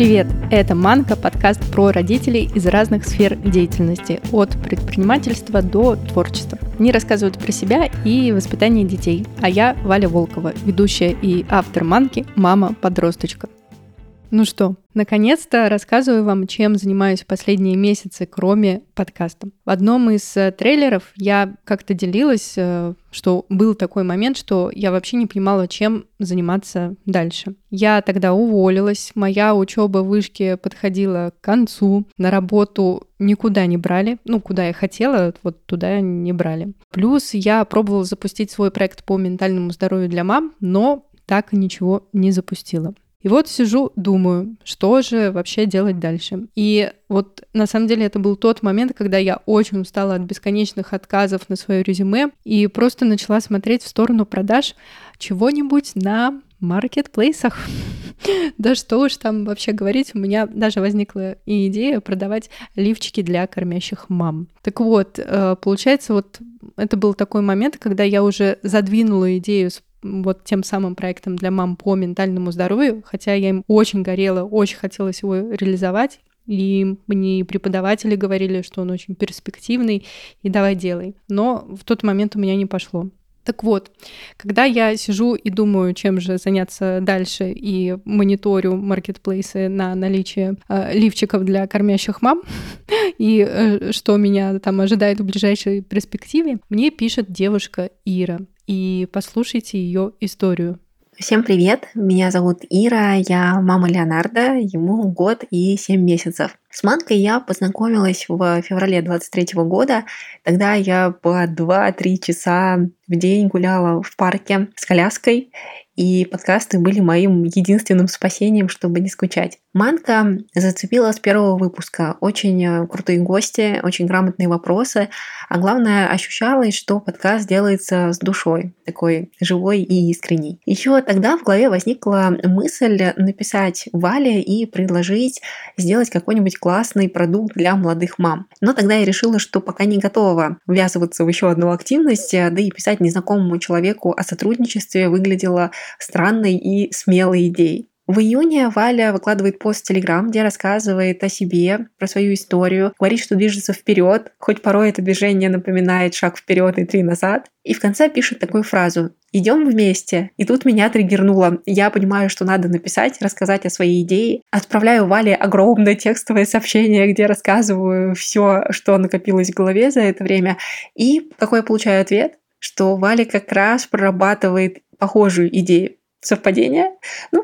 Привет! Это «Манка» – подкаст про родителей из разных сфер деятельности, от предпринимательства до творчества. Они рассказывают про себя и воспитание детей. А я Валя Волкова, ведущая и автор «Манки» «Мама-подросточка». Ну что, наконец-то рассказываю вам, чем занимаюсь последние месяцы, кроме подкаста. В одном из трейлеров я как-то делилась, что был такой момент, что я вообще не понимала, чем заниматься дальше. Я тогда уволилась, моя учеба в вышке подходила к концу, на работу никуда не брали, куда я хотела, вот туда не брали. Плюс я пробовала запустить свой проект по ментальному здоровью для мам, но так ничего не запустила. И вот сижу, думаю, что же вообще делать дальше. И вот на самом деле это был тот момент, когда я очень устала от бесконечных отказов на свое резюме и просто начала смотреть в сторону продаж чего-нибудь на маркетплейсах. Да что уж там вообще говорить, у меня даже возникла и идея продавать лифчики для кормящих мам. Так вот, получается, вот это был такой момент, когда я уже задвинула идею с вот тем самым проектом для мам по ментальному здоровью, хотя я им очень горела, очень хотелось его реализовать, и мне преподаватели говорили, что он очень перспективный, и давай делай. Но в тот момент у меня не пошло. Так вот, когда я сижу и думаю, чем же заняться дальше, и мониторю маркетплейсы на наличие лифчиков для кормящих мам, и что меня там ожидает в ближайшей перспективе, мне пишет девушка Ира. И послушайте ее историю. Всем привет, меня зовут Ира, я мама Леонардо, ему 1 год и 7 месяцев. С Манкой я познакомилась в феврале 23 года, тогда я по 2-3 часа в день гуляла в парке с коляской, и подкасты были моим единственным спасением, чтобы не скучать. Манка зацепила с первого выпуска. Очень крутые гости, очень грамотные вопросы, а главное, ощущалось, что подкаст делается с душой, такой живой и искренней. Еще тогда в голове возникла мысль написать Вале и предложить сделать какой-нибудь классный продукт для молодых мам. Но тогда я решила, что пока не готова ввязываться в еще одну активность, да и писать незнакомому человеку о сотрудничестве выглядело странной и смелой идеей. В июне Валя выкладывает пост в Телеграм, где рассказывает о себе, про свою историю, говорит, что движется вперед, хоть порой это движение напоминает шаг вперед и 3 назад. И в конце пишет такую фразу: «Идем вместе». И тут меня триггернуло. Я понимаю, что надо написать, рассказать о своей идее. Отправляю Вале огромное текстовое сообщение, где рассказываю все, что накопилось в голове за это время. И какой я получаю ответ? Что Валя как раз прорабатывает похожую идею. Совпадение?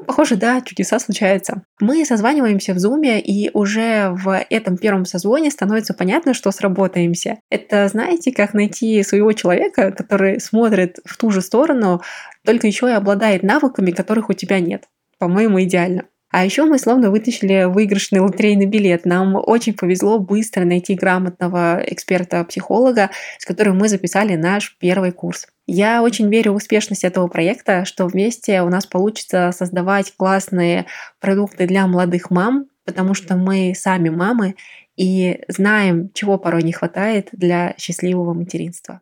Похоже, да, чудеса случаются. Мы созваниваемся в Zoom, и уже в этом первом созвоне становится понятно, что сработаемся. Это, знаете, как найти своего человека, который смотрит в ту же сторону, только еще и обладает навыками, которых у тебя нет. По-моему, идеально. А еще мы словно вытащили выигрышный лотерейный билет. Нам очень повезло быстро найти грамотного эксперта-психолога, с которым мы записали наш первый курс. Я очень верю в успешность этого проекта, что вместе у нас получится создавать классные продукты для молодых мам, потому что мы сами мамы и знаем, чего порой не хватает для счастливого материнства.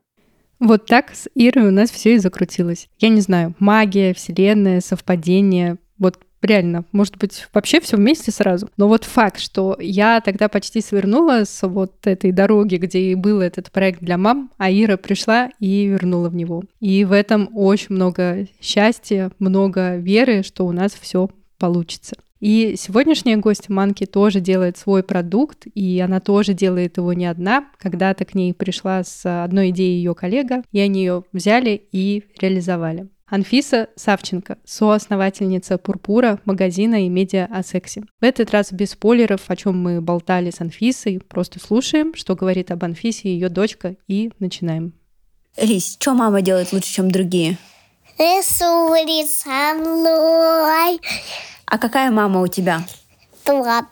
Вот так с Ирой у нас все и закрутилось. Я не знаю, магия, вселенная, совпадение, вот реально, может быть, вообще все вместе сразу. Но вот факт, что я тогда почти свернула с вот этой дороги, где и был этот проект для мам, а Ира пришла и вернула в него. И в этом очень много счастья, много веры, что у нас все получится. И сегодняшняя гостья Манки тоже делает свой продукт, и она тоже делает его не одна. Когда-то к ней пришла с одной идеей ее коллега, и они ее взяли и реализовали. Анфиса Савченко, соосновательница «Пурпура», магазина и медиа о сексе. В этот раз без спойлеров, о чем мы болтали с Анфисой, просто слушаем, что говорит об Анфисе ее дочка, и начинаем. Лис, что мама делает лучше, чем другие? Рисует со мной. А какая мама у тебя? Теплая.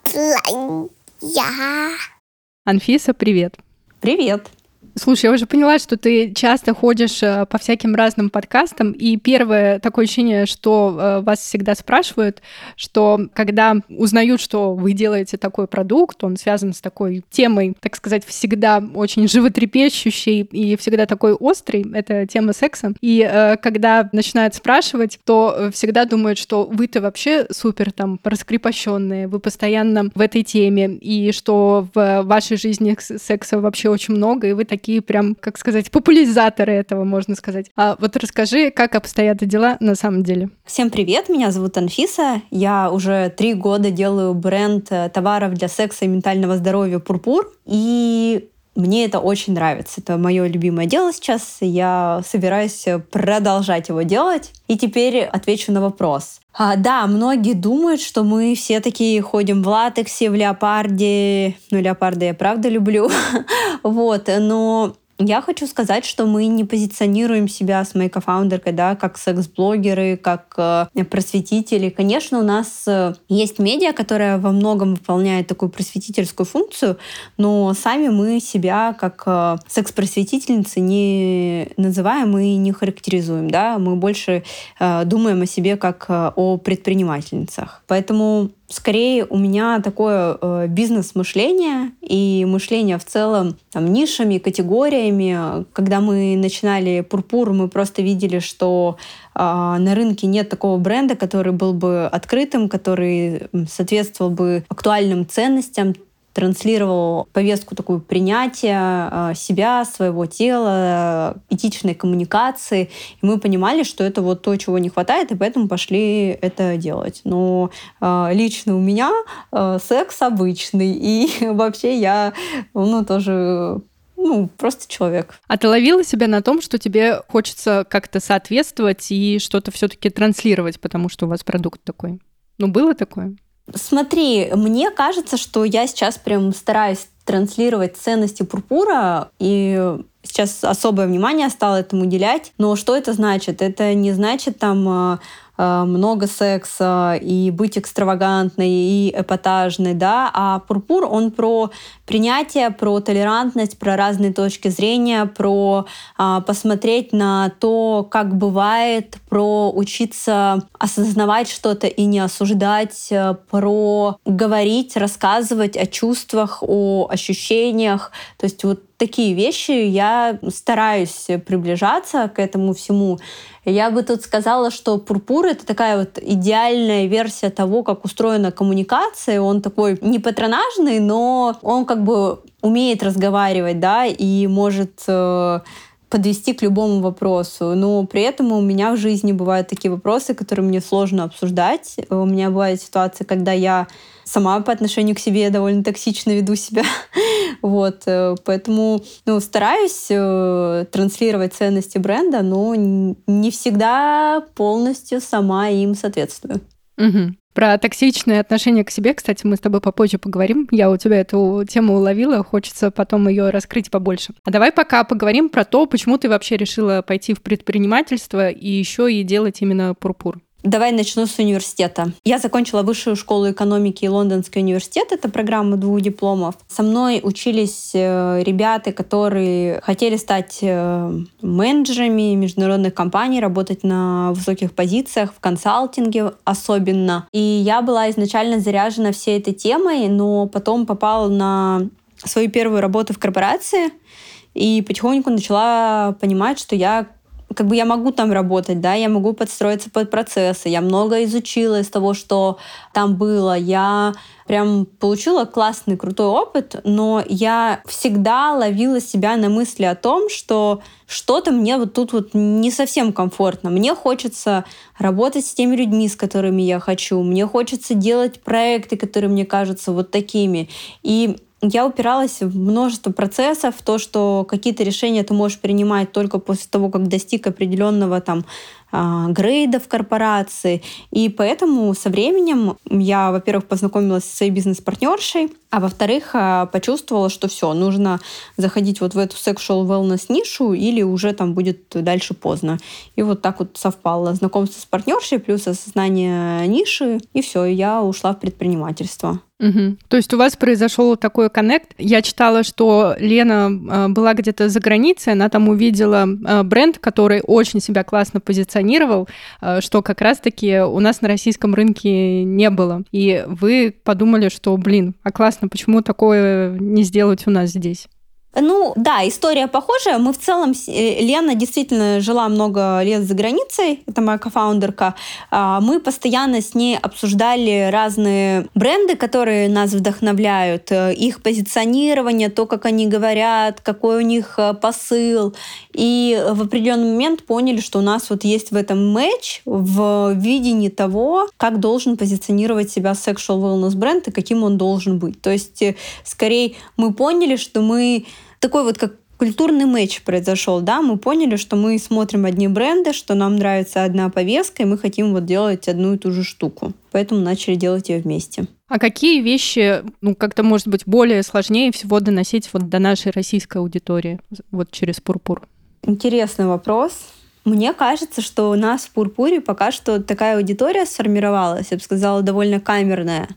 Анфиса, привет. Привет. Слушай, я уже поняла, что ты часто ходишь по всяким разным подкастам, и первое такое ощущение, что вас всегда спрашивают, что когда узнают, что вы делаете такой продукт, он связан с такой темой, так сказать, всегда очень животрепещущей и всегда такой острый, это тема секса, и когда начинают спрашивать, то всегда думают, что вы-то вообще супер там раскрепощенные, вы постоянно в этой теме, и что в вашей жизни секса вообще очень много, и вы такие прям, как сказать, популяризаторы этого, можно сказать. А вот расскажи, как обстоят дела на самом деле. Всем привет, меня зовут Анфиса. Я уже 3 года делаю бренд товаров для секса и ментального здоровья «Пурпур». И мне это очень нравится. Это мое любимое дело сейчас. Я собираюсь продолжать его делать. И теперь отвечу на вопрос. Да, многие думают, что мы все такие ходим в латексе, в леопарде. Ну, леопарда я правда люблю. Вот, но я хочу сказать, что мы не позиционируем себя с моей кофаундеркой, да, как секс-блогеры, как просветители. Конечно, у нас есть медиа, которая во многом выполняет такую просветительскую функцию, но сами мы себя как секс-просветительницы не называем и не характеризуем, да. Мы больше думаем о себе как о предпринимательницах. Поэтому скорее у меня такое бизнес-мышление и мышление в целом там, нишами, категориями. Когда мы начинали «Пурпур», мы просто видели, что на рынке нет такого бренда, который был бы открытым, который соответствовал бы актуальным ценностям, транслировал повестку такую принятия себя, своего тела, этичной коммуникации. И мы понимали, что это вот то, чего не хватает, и поэтому пошли это делать. Но лично у меня секс обычный, и вообще я тоже... просто человек. А ты ловила себя на том, что тебе хочется как-то соответствовать и что-то все-таки транслировать, потому что у вас продукт такой? Было такое? Смотри, мне кажется, что я сейчас прям стараюсь транслировать ценности «Пурпура», и сейчас особое внимание стало этому уделять. Но что это значит? Это не значит там много секса и быть экстравагантной и эпатажной, да, а «Пурпур», он про принятие, про толерантность, про разные точки зрения, про посмотреть на то, как бывает, про учиться осознавать что-то и не осуждать, про говорить, рассказывать о чувствах, о ощущениях, то есть вот такие вещи, я стараюсь приближаться к этому всему. Я бы тут сказала, что «Пурпур» — это такая вот идеальная версия того, как устроена коммуникация. Он такой не патронажный, но он как бы умеет разговаривать, да, и может подвести к любому вопросу. Но при этом у меня в жизни бывают такие вопросы, которые мне сложно обсуждать. У меня бывают ситуации, когда я сама по отношению к себе довольно токсично веду себя. Вот. Поэтому стараюсь транслировать ценности бренда, но не всегда полностью сама им соответствую. Угу. Про токсичное отношение к себе, кстати, мы с тобой попозже поговорим. Я у тебя эту тему уловила, хочется потом ее раскрыть побольше. А давай пока поговорим про то, почему ты вообще решила пойти в предпринимательство и еще и делать именно «Пурпур». Давай начну с университета. Я закончила Высшую школу экономики и Лондонский университет. Это программа 2 дипломов. Со мной учились ребята, которые хотели стать менеджерами международных компаний, работать на высоких позициях, в консалтинге особенно. И я была изначально заряжена всей этой темой, но потом попала на свою первую работу в корпорации и потихоньку начала понимать, что я могу там работать, да, я могу подстроиться под процессы, я много изучила из того, что там было, я прям получила классный, крутой опыт, но я всегда ловила себя на мысли о том, что что-то мне вот тут вот не совсем комфортно. Мне хочется работать с теми людьми, с которыми я хочу, мне хочется делать проекты, которые мне кажутся вот такими, и я упиралась в множество процессов, в то, что какие-то решения ты можешь принимать только после того, как достиг определенного грейдов корпорации. И поэтому со временем я, во-первых, познакомилась со своей бизнес-партнершей, а во-вторых, почувствовала, что все, нужно заходить вот в эту sexual wellness нишу или уже там будет дальше поздно. И вот так вот совпало знакомство с партнершей плюс осознание ниши, и все, я ушла в предпринимательство. Угу. То есть у вас произошел такой коннект. Я читала, что Лена была где-то за границей, она там увидела бренд, который очень себя классно позиционировал, что как раз-таки у нас на российском рынке не было. И вы подумали, что, блин, а классно, почему такое не сделать у нас здесь? Ну да, история похожая. Мы в целом, Лена действительно жила много лет за границей, это моя кофаундерка. Мы постоянно с ней обсуждали разные бренды, которые нас вдохновляют, их позиционирование, то, как они говорят, какой у них посыл. И в определенный момент поняли, что у нас вот есть в этом матч в видении того, как должен позиционировать себя sexual wellness бренд и каким он должен быть. То есть, скорее, мы поняли, что мы такой вот как культурный мэтч произошел, да, мы поняли, что мы смотрим одни бренды, что нам нравится одна повестка, и мы хотим вот делать одну и ту же штуку. Поэтому начали делать ее вместе. А какие вещи, ну, как-то, может быть, более сложнее всего доносить вот до нашей российской аудитории, вот через Пурпур? Интересный вопрос. Мне кажется, что у нас в Пурпуре пока что такая аудитория сформировалась, я бы сказала, довольно камерная,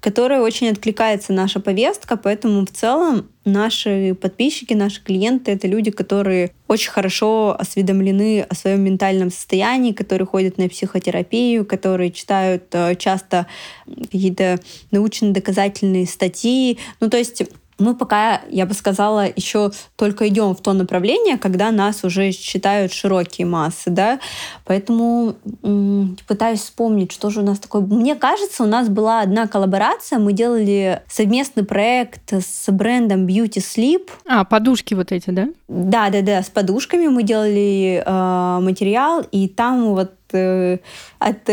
которой очень откликается наша повестка, поэтому в целом наши подписчики, наши клиенты — это люди, которые очень хорошо осведомлены о своем ментальном состоянии, которые ходят на психотерапию, которые читают часто какие-то научно-доказательные статьи. Ну, то есть мы пока, я бы сказала, еще только идем в то направление, когда нас уже считают широкие массы, да, поэтому пытаюсь вспомнить, что же у нас такое. Мне кажется, у нас была одна коллаборация, мы делали совместный проект с брендом Beauty Sleep. А, подушки вот эти, да? Да, с подушками мы делали материал, и там вот от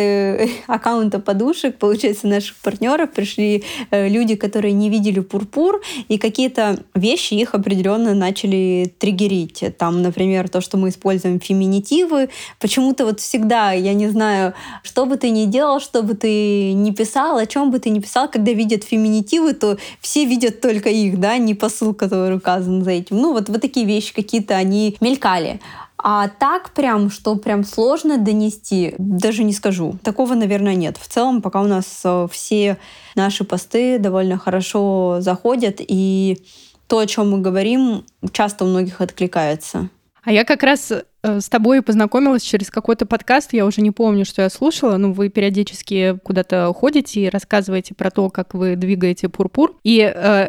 аккаунта подушек, получается, наших партнеров пришли люди, которые не видели Пурпур, и какие-то вещи их определенно начали триггерить. Там, например, то, что мы используем феминитивы. Почему-то вот всегда, я не знаю, что бы ты ни делал, что бы ты ни писал, о чем бы ты ни писал, когда видят феминитивы, то все видят только их, да, не посыл, который указан за этим. Ну, вот такие вещи какие-то, они мелькали. А так прям, что прям сложно донести, даже не скажу. Такого, наверное, нет. В целом, пока у нас все наши посты довольно хорошо заходят, и то, о чем мы говорим, часто у многих откликается. А я как раз с тобой познакомилась через какой-то подкаст, я уже не помню, что я слушала, но вы периодически куда-то ходите и рассказываете про то, как вы двигаете Пурпур. И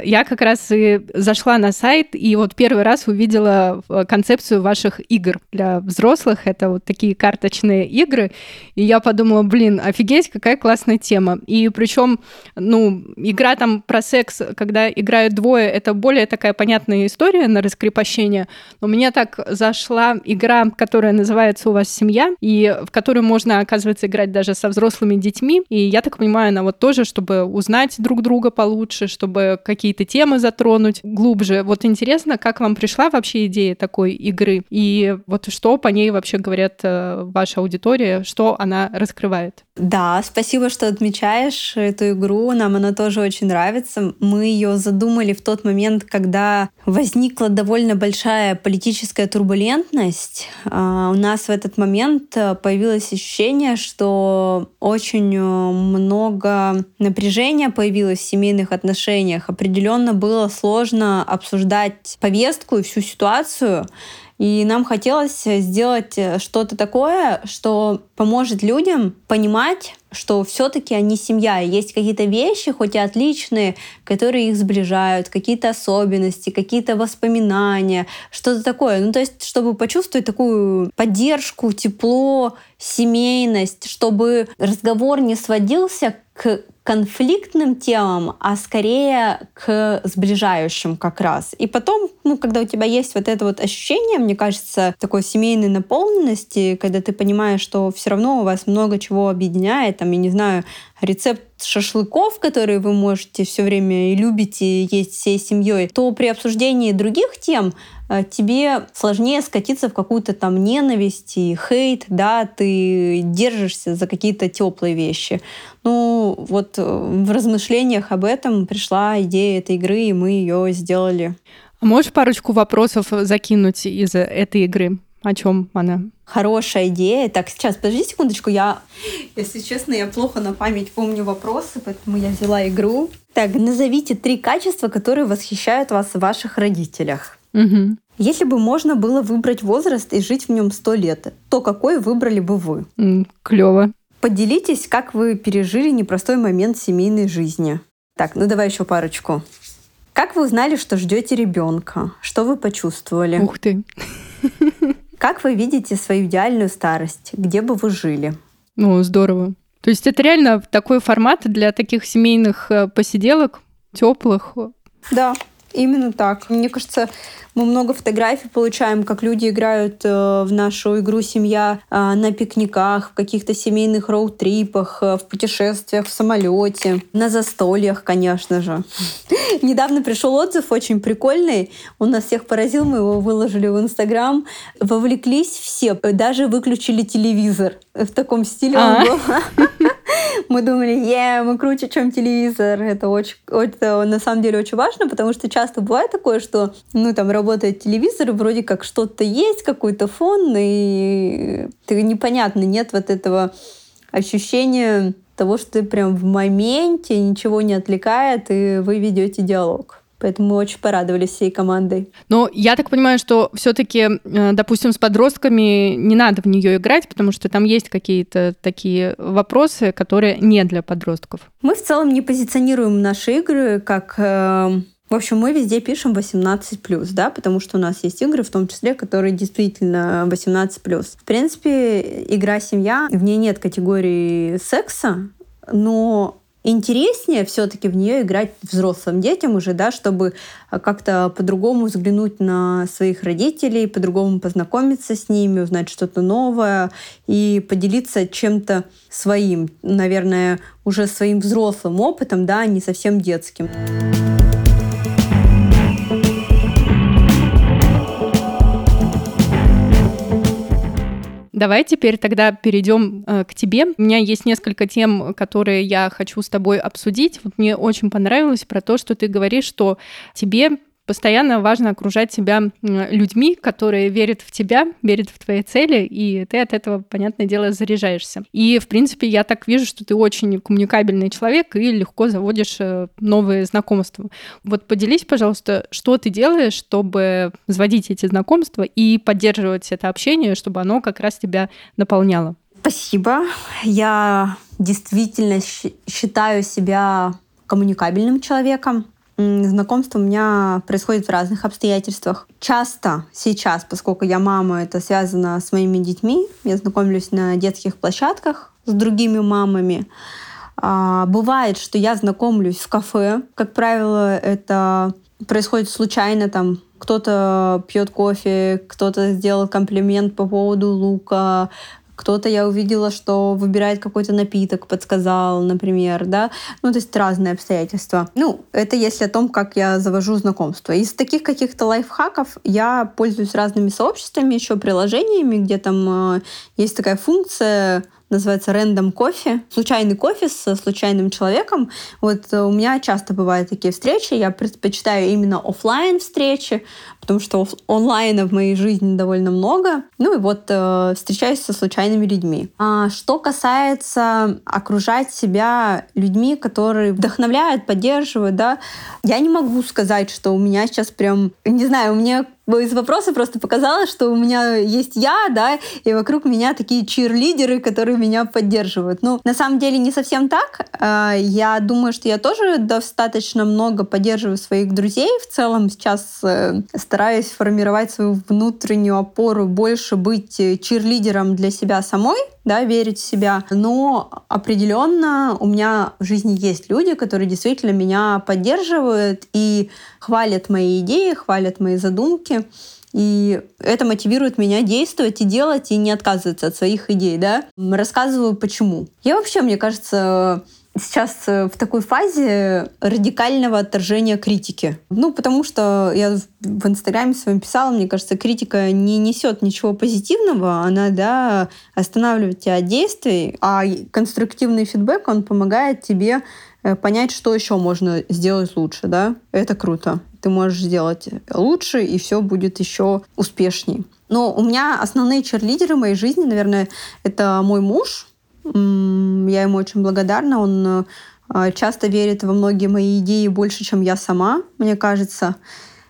я как раз и зашла на сайт, и вот первый раз увидела концепцию ваших игр для взрослых. Это вот такие карточные игры. И я подумала, блин, офигеть, какая классная тема. И причем, ну, игра там про секс, когда играют двое, это более такая понятная история на раскрепощение. Но мне так зашла игра, которая называется у вас «Семья», и в которую можно, оказывается, играть даже со взрослыми детьми. И я так понимаю, она вот тоже, чтобы узнать друг друга получше, чтобы какие-то темы затронуть глубже. Вот интересно, как вам пришла вообще идея такой игры? И вот что по ней вообще говорят ваша аудитория, что она раскрывает? Да, спасибо, что отмечаешь эту игру. Нам она тоже очень нравится. Мы ее задумали в тот момент, когда возникла довольно большая политическая турбулентность. У нас в этот момент появилось ощущение, что очень много напряжения появилось в семейных отношениях. Определенно было сложно обсуждать повестку и всю ситуацию. И нам хотелось сделать что-то такое, что поможет людям понимать, что все-таки они семья. И есть какие-то вещи, хоть и отличные, которые их сближают, какие-то особенности, какие-то воспоминания, что-то такое. Ну, то есть, чтобы почувствовать такую поддержку, тепло, семейность, чтобы разговор не сводился к конфликтным темам, а скорее к сближающим как раз. И потом, когда у тебя есть вот это вот ощущение, мне кажется, такой семейной наполненности, когда ты понимаешь, что все равно у вас много чего объединяет, там, я не знаю, рецепт шашлыков, которые вы можете все время и любите есть всей семьей, то при обсуждении других тем тебе сложнее скатиться в какую-то там ненависть и хейт, да, ты держишься за какие-то теплые вещи. Ну, вот в размышлениях об этом пришла идея этой игры, и мы ее сделали. Можешь парочку вопросов закинуть из этой игры? О чем она? Хорошая идея. Так, сейчас, подожди секундочку, если честно, я плохо на память помню вопросы, поэтому я взяла игру. Так, назовите 3 качества, которые восхищают вас в ваших родителях. Угу. Если бы можно было выбрать возраст и жить в нем 100 лет, то какой выбрали бы вы? Клево. Поделитесь, как вы пережили непростой момент семейной жизни. Так, давай еще парочку. Как вы узнали, что ждете ребенка? Что вы почувствовали? Ух ты! Как вы видите свою идеальную старость? Где бы вы жили? Ну, здорово. То есть это реально такой формат для таких семейных посиделок, теплых. Да. Именно так. Мне кажется, мы много фотографий получаем, как люди играют в нашу игру «Семья» на пикниках, в каких-то семейных роуд-трипах, в путешествиях, в самолете, на застольях, конечно же. Недавно пришел отзыв, очень прикольный. Он нас всех поразил, мы его выложили в Инстаграм. Вовлеклись все, даже выключили телевизор. В таком стиле он был. Мы думали, мы круче, чем телевизор. Это на самом деле очень важно, потому что часто бывает такое, что работает телевизор, вроде как что-то есть, какой-то фон, и ты непонятно, нет вот этого ощущения того, что ты прям в моменте, ничего не отвлекает, и вы ведете диалог. Поэтому мы очень порадовались всей командой. Но я так понимаю, что все-таки, допустим, с подростками не надо в нее играть, потому что там есть какие-то такие вопросы, которые не для подростков. Мы в целом не позиционируем наши игры как... В общем, мы везде пишем 18+, да, потому что у нас есть игры, в том числе, которые действительно 18+. В принципе, игра «Семья», в ней нет категории секса, но... Интереснее все-таки в нее играть взрослым детям уже, да, чтобы как-то по-другому взглянуть на своих родителей, по-другому познакомиться с ними, узнать что-то новое и поделиться чем-то своим, наверное, уже своим взрослым опытом, да, не совсем детским. Давай теперь тогда перейдем к тебе. У меня есть несколько тем, которые я хочу с тобой обсудить. Вот мне очень понравилось про то, что ты говоришь, что тебе постоянно важно окружать себя людьми, которые верят в тебя, верят в твои цели, и ты от этого, понятное дело, заряжаешься. И, в принципе, я так вижу, что ты очень коммуникабельный человек и легко заводишь новые знакомства. Вот поделись, пожалуйста, что ты делаешь, чтобы заводить эти знакомства и поддерживать это общение, чтобы оно как раз тебя наполняло. Спасибо. Я действительно считаю себя коммуникабельным человеком. Знакомство у меня происходит в разных обстоятельствах. Часто сейчас, поскольку я мама, это связано с моими детьми. Я знакомлюсь на детских площадках с другими мамами. Бывает, что я знакомлюсь в кафе. Как правило, это происходит случайно. Там кто-то пьет кофе, кто-то сделал комплимент по поводу лука, кто-то, я увидела, что выбирает какой-то напиток, подсказал, например, да. То есть разные обстоятельства. Это если о том, как я завожу знакомства. Из таких каких-то лайфхаков я пользуюсь разными сообществами, еще приложениями, где там есть такая функция, называется «Random кофе». Случайный кофе со случайным человеком. Вот у меня часто бывают такие встречи. Я предпочитаю именно офлайн встречи, потому что онлайна в моей жизни довольно много. Встречаюсь со случайными людьми. А что касается окружать себя людьми, которые вдохновляют, поддерживают, да, я не могу сказать, что у меня сейчас прям... Не знаю, у меня из вопроса просто показалось, что у меня есть я, да, и вокруг меня такие чирлидеры, которые меня поддерживают. Ну, на самом деле не совсем так. Я думаю, что я тоже достаточно много поддерживаю своих друзей. В целом сейчас стараюсь формировать свою внутреннюю опору, больше быть чирлидером для себя самой, да, верить в себя. Но определенно у меня в жизни есть люди, которые действительно меня поддерживают и хвалят мои идеи, хвалят мои задумки. И это мотивирует меня действовать и делать, и не отказываться от своих идей, да. Рассказываю, почему. Я вообще, мне кажется, сейчас в такой фазе радикального отторжения критики. Ну, потому что я в Инстаграме своем писала, мне кажется, критика не несет ничего позитивного, она, да, останавливает тебя от действий, а конструктивный фидбэк, он помогает тебе понять, что еще можно сделать лучше, да. Это круто. Ты можешь сделать лучше, и все будет еще успешней. Но у меня основные чирлидеры моей жизни, наверное, это мой муж. Я ему очень благодарна. Он часто верит во многие мои идеи больше, чем я сама, мне кажется.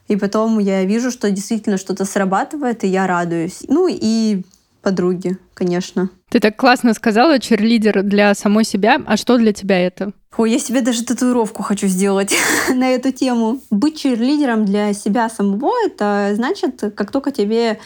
И потом я вижу, что действительно что-то срабатывает, и я радуюсь. Ну и подруги, конечно. Ты так классно сказала, чирлидер для самой себя. А что для тебя это? Ой, я себе даже татуировку хочу сделать на эту тему. Быть чирлидером для себя самого — это значит, как только тебе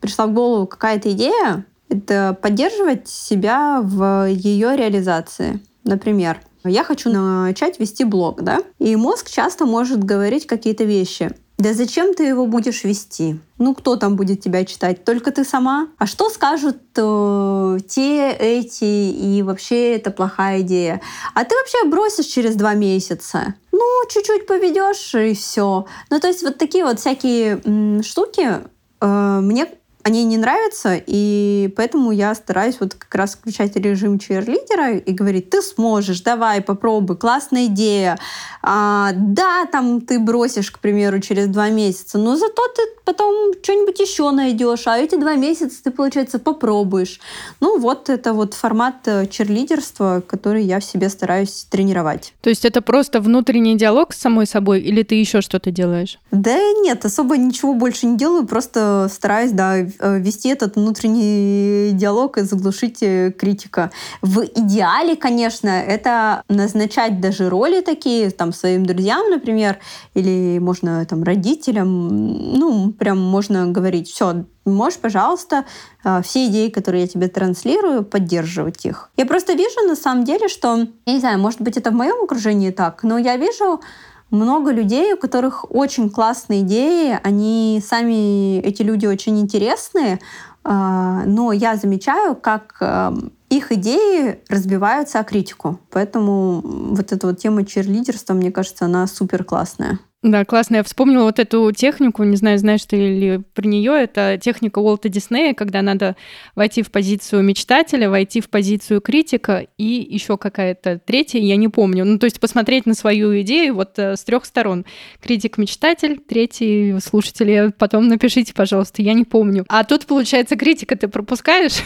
пришла в голову какая-то идея, это поддерживать себя в ее реализации. Например, я хочу начать вести блог, да? И мозг часто может говорить какие-то вещи. Да зачем ты его будешь вести? Ну, кто там будет тебя читать? Только ты сама? А что скажут те, эти, и вообще это плохая идея? А ты вообще бросишь через 2 месяца? Ну, чуть-чуть поведешь, и все. Ну, то есть вот такие вот всякие штуки мне они не нравятся, и поэтому я стараюсь вот как раз включать режим чирлидера и говорить: ты сможешь, давай, попробуй, классная идея. Да, там ты бросишь, к примеру, через 2 месяца, но зато ты потом что-нибудь еще найдешь, а эти 2 месяца ты, получается, попробуешь. Ну вот это вот формат чирлидерства, который я в себе стараюсь тренировать. То есть это просто внутренний диалог с самой собой, или ты еще что-то делаешь? Да нет, особо ничего больше не делаю, просто стараюсь, да, вести этот внутренний диалог и заглушить критика. В идеале, конечно, это назначать даже роли такие, там, своим друзьям, например, или можно там родителям, ну, прям можно говорить: все, можешь, пожалуйста, все идеи, которые я тебе транслирую, поддерживать их. Я просто вижу, на самом деле, что, я не знаю, может быть, это в моем окружении так, но я вижу много людей, у которых очень классные идеи, они сами, эти люди, очень интересные, но я замечаю, как их идеи разбиваются о критику. Поэтому вот эта вот тема чирлидерства, мне кажется, она супер классная. Да, классно. Я вспомнила вот эту технику, не знаю, знаешь ты ли про нее, это техника Уолта Диснея, когда надо войти в позицию мечтателя, войти в позицию критика и еще какая-то третья, я не помню. Ну, то есть посмотреть на свою идею вот с 3 сторон. Критик-мечтатель, третий слушатель, потом напишите, пожалуйста, я не помню. А тут, получается, критика ты пропускаешь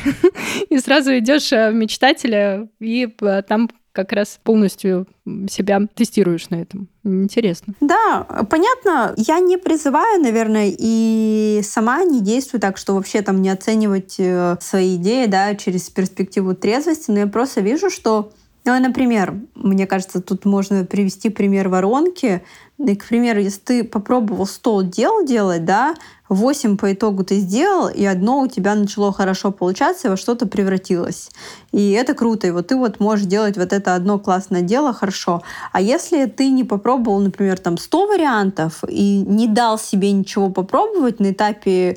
и сразу идешь в мечтателя, и там как раз полностью себя тестируешь на этом. Интересно. Да, понятно. Я не призываю, наверное, и сама не действую так, что вообще там не оценивать свои идеи, да, через перспективу трезвости, но я просто вижу, что, ну, например, мне кажется, тут можно привести пример воронки. И, к примеру, если ты попробовал 100 дел делать, да, 8 по итогу ты сделал, и одно у тебя начало хорошо получаться, и во что-то превратилось. И это круто. И вот ты вот можешь делать вот это одно классное дело хорошо. А если ты не попробовал, например, там 100 вариантов и не дал себе ничего попробовать на этапе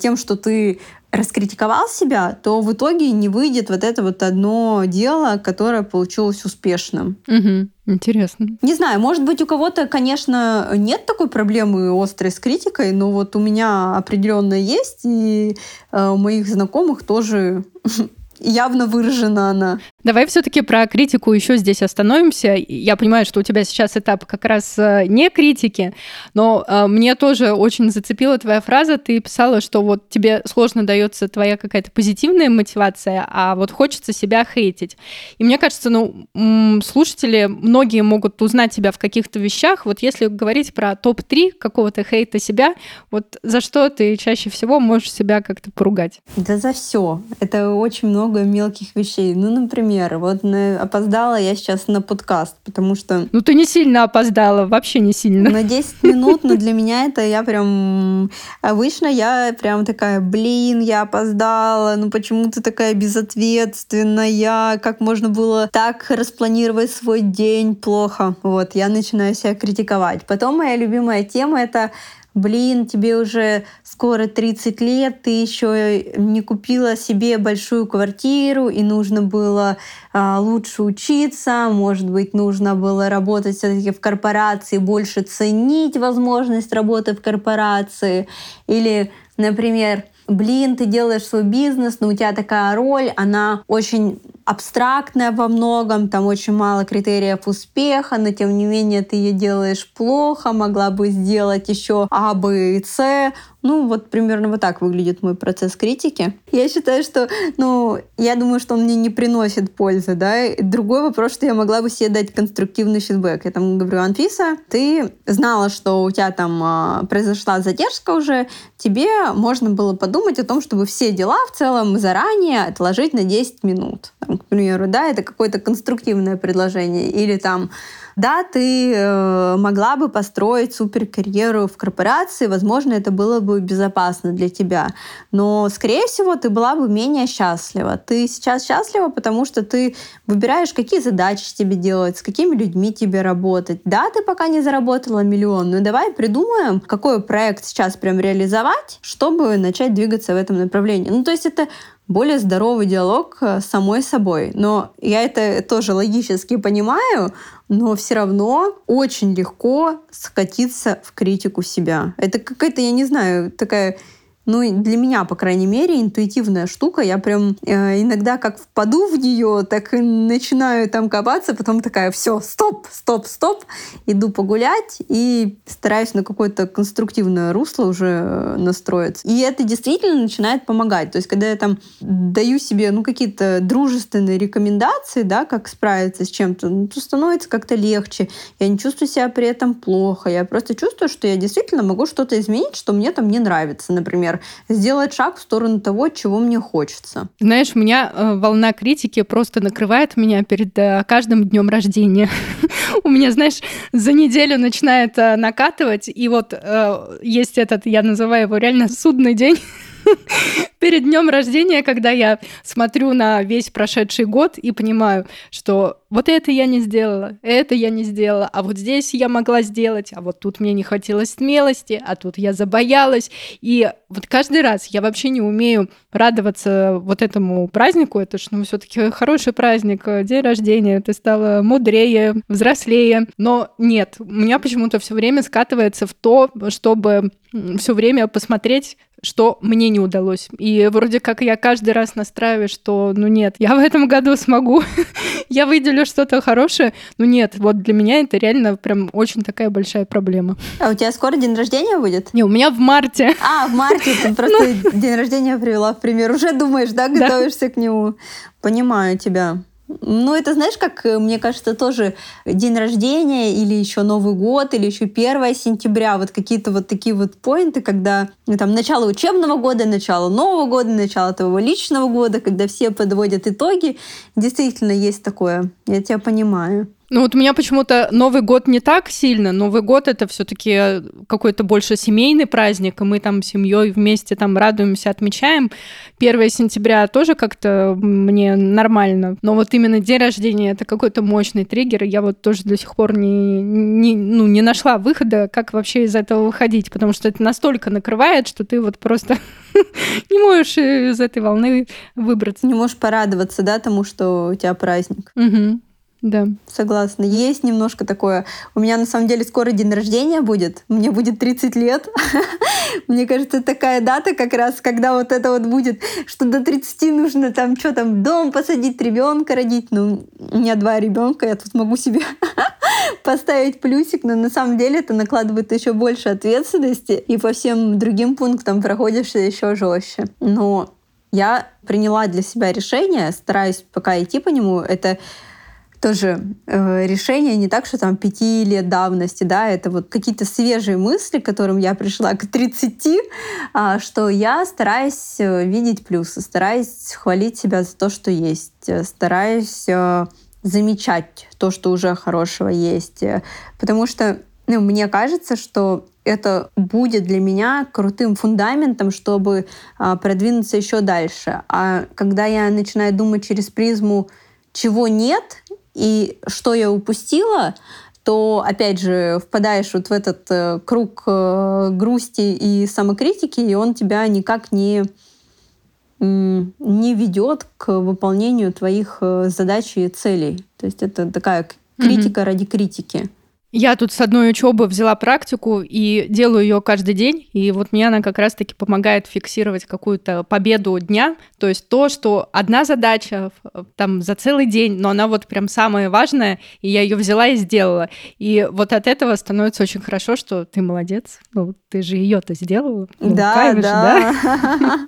тем, что ты раскритиковал себя, то в итоге не выйдет вот это вот одно дело, которое получилось успешным. Угу. Интересно. Не знаю, может быть, у кого-то, конечно, нет такой проблемы острой с критикой, но вот у меня определенно есть, и у моих знакомых тоже явно выражена она. Давай все-таки про критику еще здесь остановимся. Я понимаю, что у тебя сейчас этап как раз не критики, но мне тоже очень зацепила твоя фраза. Ты писала, что вот тебе сложно дается твоя какая-то позитивная мотивация, а вот хочется себя хейтить. И мне кажется, слушатели, многие могут узнать тебя в каких-то вещах. Вот если говорить про топ-3 какого-то хейта себя, вот за что ты чаще всего можешь себя как-то поругать? Да за все. Это очень много мелких вещей. Например, вот опоздала я сейчас на подкаст, потому что... Ну, ты не сильно опоздала, вообще не сильно. На 10 минут, но для меня это я прям... Обычно я прям такая, блин, я опоздала, ну почему ты такая безответственная, как можно было так распланировать свой день, плохо. Вот, я начинаю себя критиковать. Потом моя любимая тема — это... Блин, тебе уже скоро 30 лет, ты еще не купила себе большую квартиру, и нужно было лучше учиться, может быть, нужно было работать все-таки в корпорации, больше ценить возможность работы в корпорации. Или, например, блин, ты делаешь свой бизнес, но у тебя такая роль, она очень абстрактная во многом, там очень мало критериев успеха, но тем не менее ты ее делаешь плохо, могла бы сделать еще А, Б и С. Ну, вот примерно вот так выглядит мой процесс критики. Я считаю, что, я думаю, что он мне не приносит пользы, да. И другой вопрос, что я могла бы себе дать конструктивный фидбэк. Я там говорю, Анфиса, ты знала, что у тебя там произошла задержка уже, тебе можно было подумать о том, чтобы все дела в целом заранее отложить на 10 минут. Там, к примеру, да, это какое-то конструктивное предложение. Или там... Да, ты могла бы построить суперкарьеру в корпорации, возможно, это было бы безопасно для тебя. Но, скорее всего, ты была бы менее счастлива. Ты сейчас счастлива, потому что ты выбираешь, какие задачи тебе делать, с какими людьми тебе работать. Да, ты пока не заработала миллион, но давай придумаем, какой проект сейчас прям реализовать, чтобы начать двигаться в этом направлении. Ну, то есть это... более здоровый диалог с самой собой. Но я это тоже логически понимаю, но все равно очень легко скатиться в критику себя. Это какая-то, я не знаю, такая... для меня, по крайней мере, интуитивная штука. Я прям иногда как впаду в нее, так и начинаю там копаться, потом такая, все, стоп, иду погулять и стараюсь на какое-то конструктивное русло уже настроиться. И это действительно начинает помогать. То есть, когда я там даю себе, какие-то дружественные рекомендации, да, как справиться с чем-то, то становится как-то легче. Я не чувствую себя при этом плохо. Я просто чувствую, что я действительно могу что-то изменить, что мне там не нравится, например. Сделать шаг в сторону того, чего мне хочется. Знаешь, у меня волна критики просто накрывает меня перед каждым днем рождения. У меня, знаешь, за неделю начинает накатывать, и вот есть этот, я называю его реально судный день, перед днем рождения, когда я смотрю на весь прошедший год и понимаю, что вот это я не сделала, а вот здесь я могла сделать, а вот тут мне не хватило смелости, а тут я забоялась. И вот каждый раз я вообще не умею радоваться вот этому празднику. Это же, все-таки хороший праздник, день рождения, ты стала мудрее, взрослее. Но нет, у меня почему-то все время скатывается в то, чтобы все время посмотреть, что мне не удалось. И вроде как я каждый раз настраиваю, что нет, я в этом году смогу, я выделю что-то хорошее. Нет, вот для меня это реально прям очень такая большая проблема. А у тебя скоро день рождения будет? Не, у меня в марте. А, в марте, ты просто день рождения привела в пример. Уже думаешь, да, готовишься к нему. Понимаю тебя. Это, знаешь, как, мне кажется, тоже день рождения или еще Новый год, или еще 1 сентября, вот какие-то вот такие вот поинты, когда там начало учебного года, начало Нового года, начало твоего личного года, когда все подводят итоги. Действительно есть такое, я тебя понимаю. У меня почему-то Новый год не так сильно. Новый год — это все-таки какой-то больше семейный праздник, и мы там с семьей вместе там радуемся, отмечаем. 1 сентября тоже как-то мне нормально. Но вот именно день рождения — это какой-то мощный триггер, и я вот тоже до сих пор не нашла выхода, как вообще из этого выходить, потому что это настолько накрывает, что ты вот просто не можешь из этой волны выбраться. Не можешь порадоваться, да, тому, что у тебя праздник. Да. Согласна. Есть немножко такое. У меня, на самом деле, скоро день рождения будет. Мне будет 30 лет. Мне кажется, такая дата как раз, когда вот это вот будет, что до 30 нужно там, что там, дом посадить, ребенка родить. Ну, у меня 2 ребенка, я тут могу себе поставить плюсик, но на самом деле это накладывает еще больше ответственности, и по всем другим пунктам проходишься еще жестче. Но я приняла для себя решение, стараюсь пока идти по нему, это тоже решение не так, что там 5 лет давности, да, это вот какие-то свежие мысли, к которым я пришла к 30, что я стараюсь видеть плюсы, стараюсь хвалить себя за то, что есть, стараюсь замечать то, что уже хорошего есть, потому что, ну, мне кажется, что это будет для меня крутым фундаментом, чтобы продвинуться еще дальше. А когда я начинаю думать через призму, чего нет и что я упустила, то, опять же, впадаешь вот в этот круг грусти и самокритики, и он тебя никак не ведет к выполнению твоих задач и целей. То есть это такая критика ради критики. Я тут с одной учебы взяла практику и делаю ее каждый день, и вот мне она как раз-таки помогает фиксировать какую-то победу дня, то есть то, что одна задача там за целый день, но она вот прям самая важная, и я ее взяла и сделала. И вот от этого становится очень хорошо, что ты молодец, ну ты же ее-то сделала. Ну, да, кайфишь, да.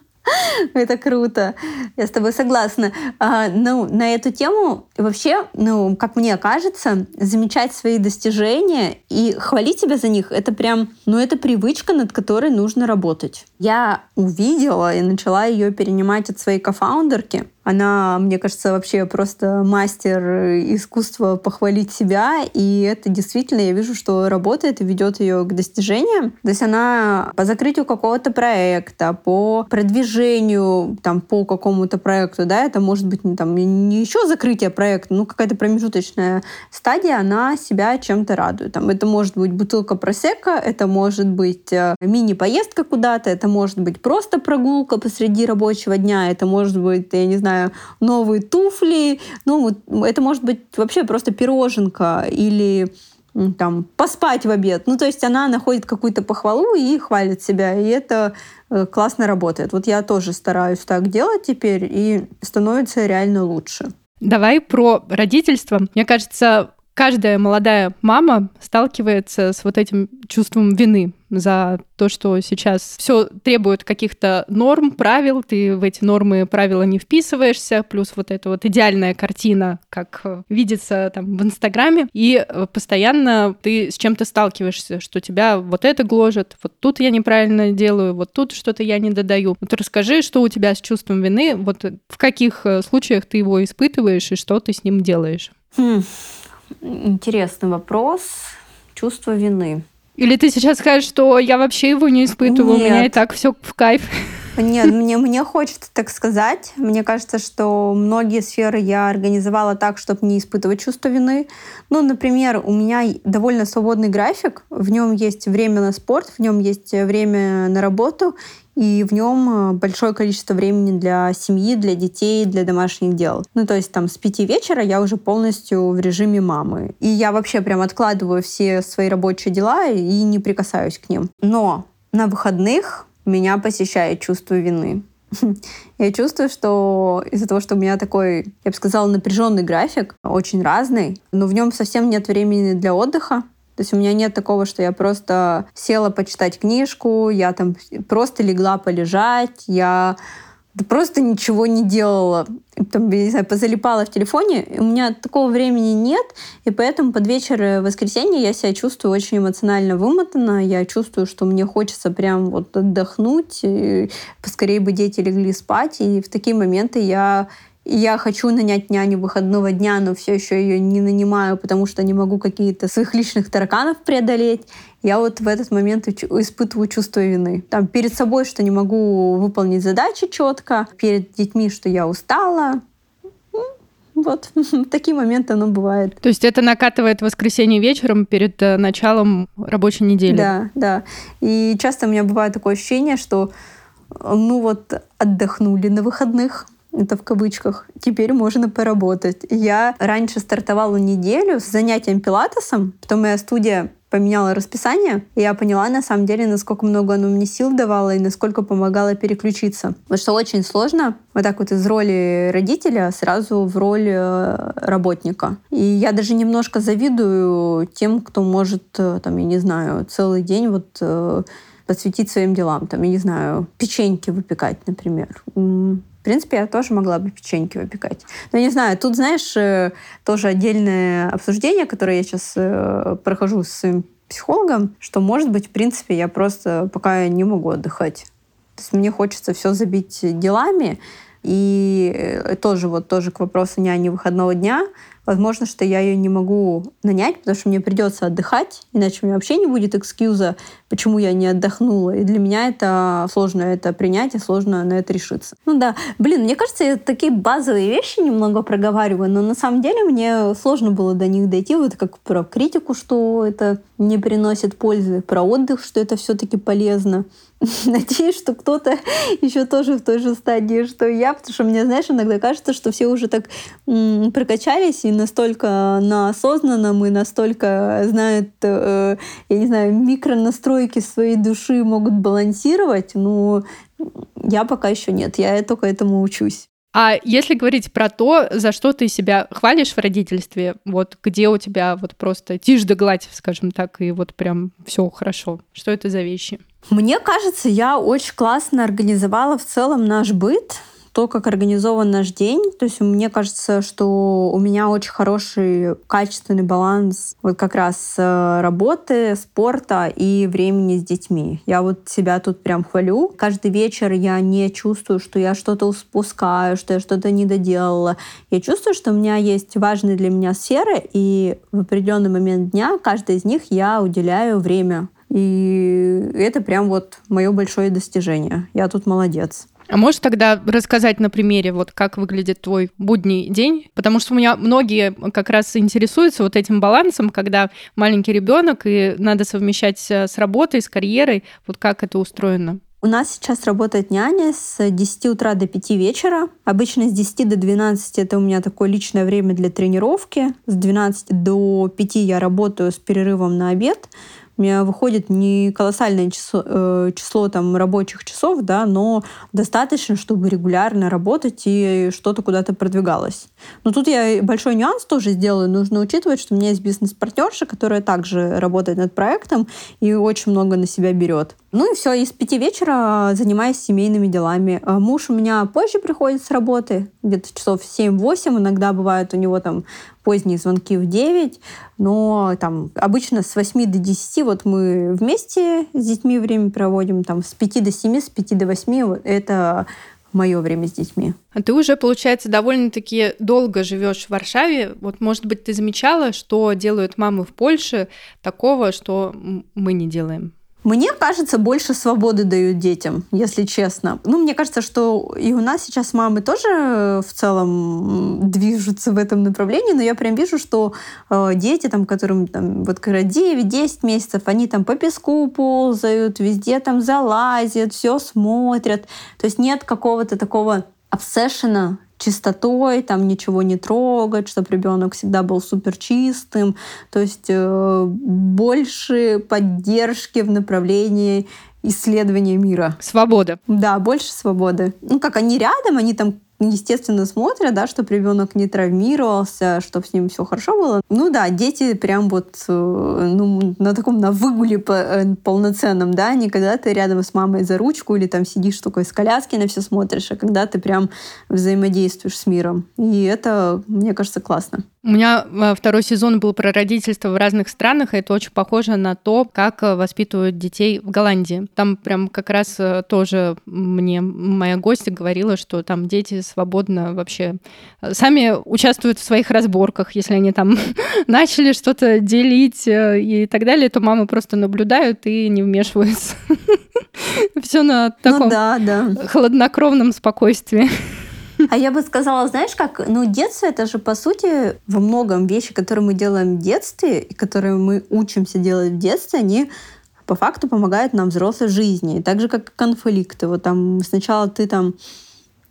Это круто. Я с тобой согласна. Ну, на эту тему вообще, ну, как мне кажется, замечать свои достижения и хвалить себя за них, это прям, ну, это привычка, над которой нужно работать. Я увидела и начала ее перенимать от своей кофаундерки. Она, мне кажется, вообще просто мастер искусства похвалить себя, и это действительно, я вижу, что работает и ведет ее к достижениям. То есть она по закрытию какого-то проекта, по продвижению там, по какому-то проекту, да, это может быть там, не еще закрытие проекта, но какая-то промежуточная стадия, она себя чем-то радует. Там, это может быть бутылка просекко, это может быть мини-поездка куда-то, это может быть просто прогулка посреди рабочего дня, это может быть, я не знаю, новые туфли, ну, это может быть вообще просто пироженка или там поспать в обед. Ну, то есть она находит какую-то похвалу и хвалит себя, и это классно работает. Вот я тоже стараюсь так делать теперь, и становится реально лучше. Давай про родительство. Мне кажется, каждая молодая мама сталкивается с вот этим чувством вины за то, что сейчас все требует каких-то норм, правил, ты в эти нормы и правила не вписываешься, плюс вот эта вот идеальная картина, как видится там в Инстаграме, и постоянно ты с чем-то сталкиваешься, что тебя вот это гложет, вот тут я неправильно делаю, вот тут что-то я не додаю. Вот расскажи, что у тебя с чувством вины, вот в каких случаях ты его испытываешь и что ты с ним делаешь? Интересный вопрос. Чувство вины. Или ты сейчас скажешь, что я вообще его не испытываю, нет. У меня и так все в кайф. Нет, мне хочется так сказать. Мне кажется, что многие сферы я организовала так, чтобы не испытывать чувство вины. Ну, например, у меня довольно свободный график. В нем есть время на спорт, в нем есть время на работу, и в нем большое количество времени для семьи, для детей, для домашних дел. Ну, то есть там с 5 вечера я уже полностью в режиме мамы. И я вообще прям откладываю все свои рабочие дела и не прикасаюсь к ним. Но на выходных меня посещает чувство вины. Я чувствую, что из-за того, что у меня такой, я бы сказала, напряженный график, очень разный, но в нем совсем нет времени для отдыха. То есть у меня нет такого, что я просто села почитать книжку, я там просто легла полежать, я просто ничего не делала. Там, я не знаю, позалипала в телефоне, у меня такого времени нет, и поэтому под вечер воскресенья я себя чувствую очень эмоционально вымотана, я чувствую, что мне хочется прям вот отдохнуть, поскорее бы дети легли спать, и в такие моменты я хочу нанять няню выходного дня, но все еще ее не нанимаю, потому что не могу какие-то своих личных тараканов преодолеть. Я вот в этот момент испытываю чувство вины. Там перед собой, что не могу выполнить задачи четко, перед детьми, что я устала. Вот такие моменты, оно бывает. То есть это накатывает в воскресенье вечером перед началом рабочей недели? Да, да. И часто у меня бывает такое ощущение, что ну вот отдохнули на выходных, это в кавычках, теперь можно поработать. Я раньше стартовала неделю с занятием пилатесом, потом моя студия поменяла расписание, и я поняла, на самом деле, насколько много оно мне сил давало и насколько помогало переключиться. Потому что очень сложно вот так вот из роли родителя сразу в роль работника. И я даже немножко завидую тем, кто может, там, я не знаю, целый день вот посвятить своим делам. Там, я не знаю, печеньки выпекать, например. В принципе, я тоже могла бы печеньки выпекать. Но не знаю, тут, знаешь, тоже отдельное обсуждение, которое я сейчас прохожу с своим психологом, что, может быть, в принципе, я просто пока не могу отдыхать. То есть мне хочется все забить делами. И тоже к вопросу няни выходного дня. Возможно, что я ее не могу нанять, потому что мне придется отдыхать, иначе у меня вообще не будет экскьюза, почему я не отдохнула. И для меня это сложно это принять, и сложно на это решиться. Ну да, мне кажется, я такие базовые вещи немного проговариваю, но на самом деле мне сложно было до них дойти, вот как про критику, что это не приносит пользы, про отдых, что это все-таки полезно. Надеюсь, что кто-то еще тоже в той же стадии, что я, потому что мне, знаешь, иногда кажется, что все уже так прокачались и настолько на осознанном и настолько знают, я не знаю, микронастройки своей души могут балансировать, но я пока еще нет, я только этому учусь. А если говорить про то, за что ты себя хвалишь в родительстве, вот где у тебя вот просто тишь да гладь, скажем так, и вот прям все хорошо, что это за вещи? Мне кажется, я очень классно организовала в целом наш быт, то, как организован наш день. То есть мне кажется, что у меня очень хороший, качественный баланс вот как раз работы, спорта и времени с детьми. Я вот себя тут прям хвалю. Каждый вечер я не чувствую, что я что-то упускаю, что я что-то не доделала. Я чувствую, что у меня есть важные для меня сферы, и в определенный момент дня каждой из них я уделяю время. И это прям вот мое большое достижение. Я тут молодец. А можешь тогда рассказать на примере, вот как выглядит твой будний день? Потому что у меня многие как раз интересуются вот этим балансом, когда маленький ребенок и надо совмещать с работой, с карьерой. Вот как это устроено? У нас сейчас работает няня с 10 утра до 5 вечера. Обычно с 10 до 12 это у меня такое личное время для тренировки. С 12 до 5 я работаю с перерывом на обед. У меня выходит не колоссальное число там, рабочих часов, да, но достаточно, чтобы регулярно работать и что-то куда-то продвигалось. Но тут я большой нюанс тоже сделаю. Нужно учитывать, что у меня есть бизнес-партнерша, которая также работает над проектом и очень много на себя берет. Ну и все, и с 5 вечера занимаюсь семейными делами. Муж у меня позже приходит с работы, где-то часов 7-8, иногда бывают у него там поздние звонки в 9, но там обычно с 8 до 10 вот мы вместе с детьми время проводим, там с 5 до 7, с 5 до 8, вот это мое время с детьми. А ты уже, получается, довольно-таки долго живешь в Варшаве. Вот, может быть, ты замечала, что делают мамы в Польше такого, что мы не делаем? Мне кажется, больше свободы дают детям, если честно. Ну, мне кажется, что и у нас сейчас мамы тоже в целом движутся в этом направлении, но я прям вижу, что дети, там, которым там, вот 9-10 месяцев, они там по песку ползают, везде там залазят, все смотрят. То есть нет какого-то такого обсессиона чистотой, там ничего не трогать, чтобы ребенок всегда был супер чистым, то есть больше поддержки в направлении исследования мира. Свобода. Да, больше свободы. Ну, как они рядом, они там, естественно, смотрят, да, чтобы ребенок не травмировался, чтобы с ним все хорошо было. Ну да, дети прям вот на выгуле полноценном, да, не когда ты рядом с мамой за ручку или там сидишь такой с коляски на все смотришь, а когда ты прям взаимодействуешь с миром. И это, мне кажется, классно. У меня второй сезон был про родительство в разных странах, и это очень похоже на то, как воспитывают детей в Голландии. Там прям как раз тоже мне моя гостья говорила, что там дети свободно вообще сами участвуют в своих разборках. Если они там начали что-то делить и так далее, то мамы просто наблюдают и не вмешиваются. Все на таком хладнокровном спокойствии. А я бы сказала, знаешь как, детство — это же, по сути, во многом вещи, которые мы делаем в детстве, и которые мы учимся делать в детстве, они по факту помогают нам в взрослой жизни. Так же, как и конфликты. Вот там сначала ты там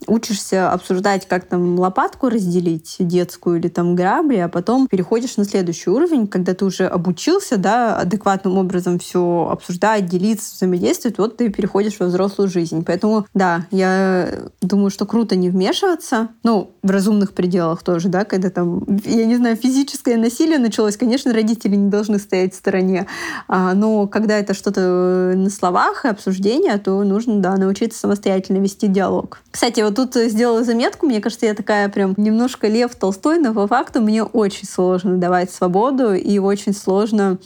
учишься обсуждать, как там лопатку разделить детскую или там грабли, а потом переходишь на следующий уровень, когда ты уже обучился, да, адекватным образом все обсуждать, делиться, взаимодействовать, вот ты переходишь во взрослую жизнь. Поэтому, да, я думаю, что круто не вмешиваться, ну, в разумных пределах тоже, да, когда там, я не знаю, физическое насилие началось, конечно, родители не должны стоять в стороне, но когда это что-то на словах и обсуждение, то нужно, да, научиться самостоятельно вести диалог. Кстати, вот тут сделала заметку, мне кажется, я такая прям немножко Лев Толстой, но по факту мне очень сложно давать свободу и очень сложно,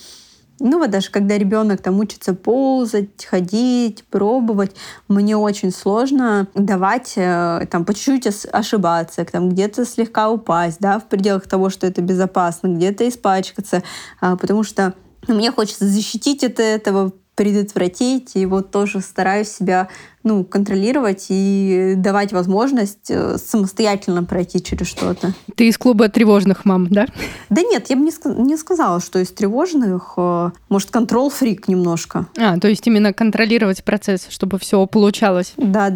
ну вот даже когда ребенок там учится ползать, ходить, пробовать, мне очень сложно давать там по чуть-чуть ошибаться, там где-то слегка упасть, да, в пределах того, что это безопасно, где-то испачкаться, потому что мне хочется защитить от этого, предотвратить, и вот тоже стараюсь себя, ну, контролировать и давать возможность самостоятельно пройти через что-то. Ты из клуба тревожных мам, да? Да нет, я бы не сказала, что из тревожных. Может, контрол-фрик немножко. То есть именно контролировать процесс, чтобы все получалось. Да.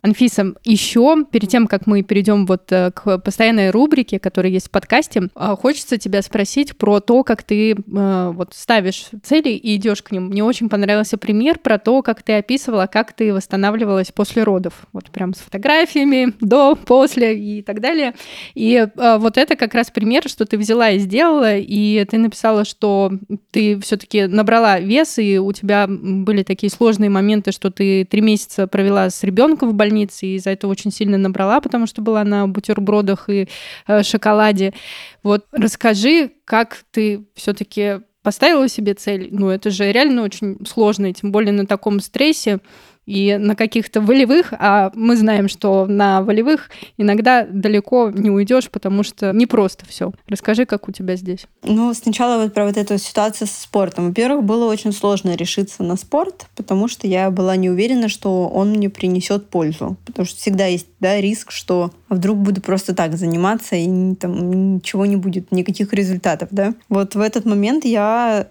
Анфиса, еще перед тем, как мы перейдем вот к постоянной рубрике, которая есть в подкасте, хочется тебя спросить про то, как ты вот ставишь цели и идешь к ним. Мне очень понравился пример про то, как ты описывала, как ты восстанавливалась после родов. Вот прям с фотографиями до, после и так далее. И вот это как раз пример, что ты взяла и сделала, и ты написала, что ты все-таки набрала вес, и у тебя были такие сложные моменты, что ты 3 месяца провела с ребенком в больнице, и из-за этого очень сильно набрала, потому что была на бутербродах и шоколаде. Вот расскажи, как ты все-таки поставила себе цель. Ну, это же реально очень сложно, и тем более на таком стрессе, и на каких-то волевых, а мы знаем, что на волевых иногда далеко не уйдешь, потому что не просто все. Расскажи, как у тебя здесь. Ну, сначала вот про вот эту ситуацию со спортом. Во-первых, было очень сложно решиться на спорт, потому что я была не уверена, что он мне принесет пользу. Потому что всегда есть, да, риск, что вдруг буду просто так заниматься, и там ничего не будет, никаких результатов, да. Вот в этот момент я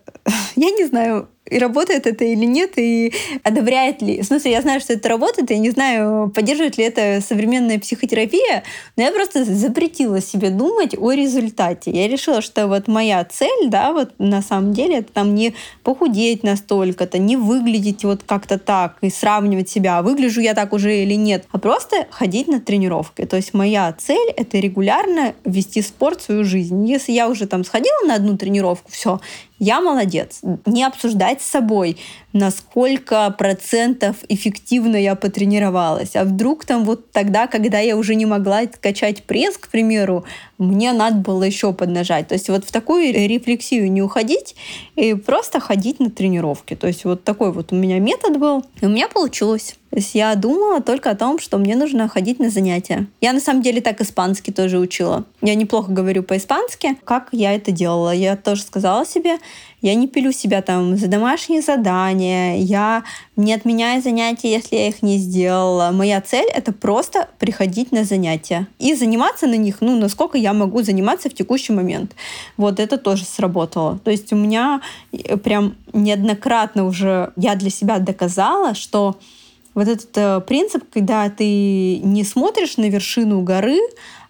не знаю, и работает это или нет, и одобряет ли. В смысле, я знаю, что это работает, я не знаю, поддерживает ли это современная психотерапия, но я просто запретила себе думать о результате. Я решила, что вот моя цель, да, вот на самом деле, это там не похудеть настолько-то, не выглядеть вот как-то так и сравнивать себя, выгляжу я так уже или нет, а просто ходить на тренировки. То есть моя цель — это регулярно вести спорт в свою жизнь. Если я уже там сходила на одну тренировку, все, я молодец. Не обсуждать с собой, насколько процентов эффективно я потренировалась. А вдруг там вот тогда, когда я уже не могла качать пресс, к примеру, мне надо было еще поднажать. То есть вот в такую рефлексию не уходить и просто ходить на тренировки. То есть вот такой вот у меня метод был. И у меня получилось. То есть я думала только о том, что мне нужно ходить на занятия. Я на самом деле так испанский тоже учила. Я неплохо говорю по-испански. Как я это делала? Я тоже сказала себе, я не пилю себя там за домашние задания, я не отменяю занятия, если я их не сделала. Моя цель — это просто приходить на занятия и заниматься на них, ну, насколько я могу заниматься в текущий момент. Вот это тоже сработало. То есть у меня прям неоднократно уже я для себя доказала, что вот этот принцип, когда ты не смотришь на вершину горы,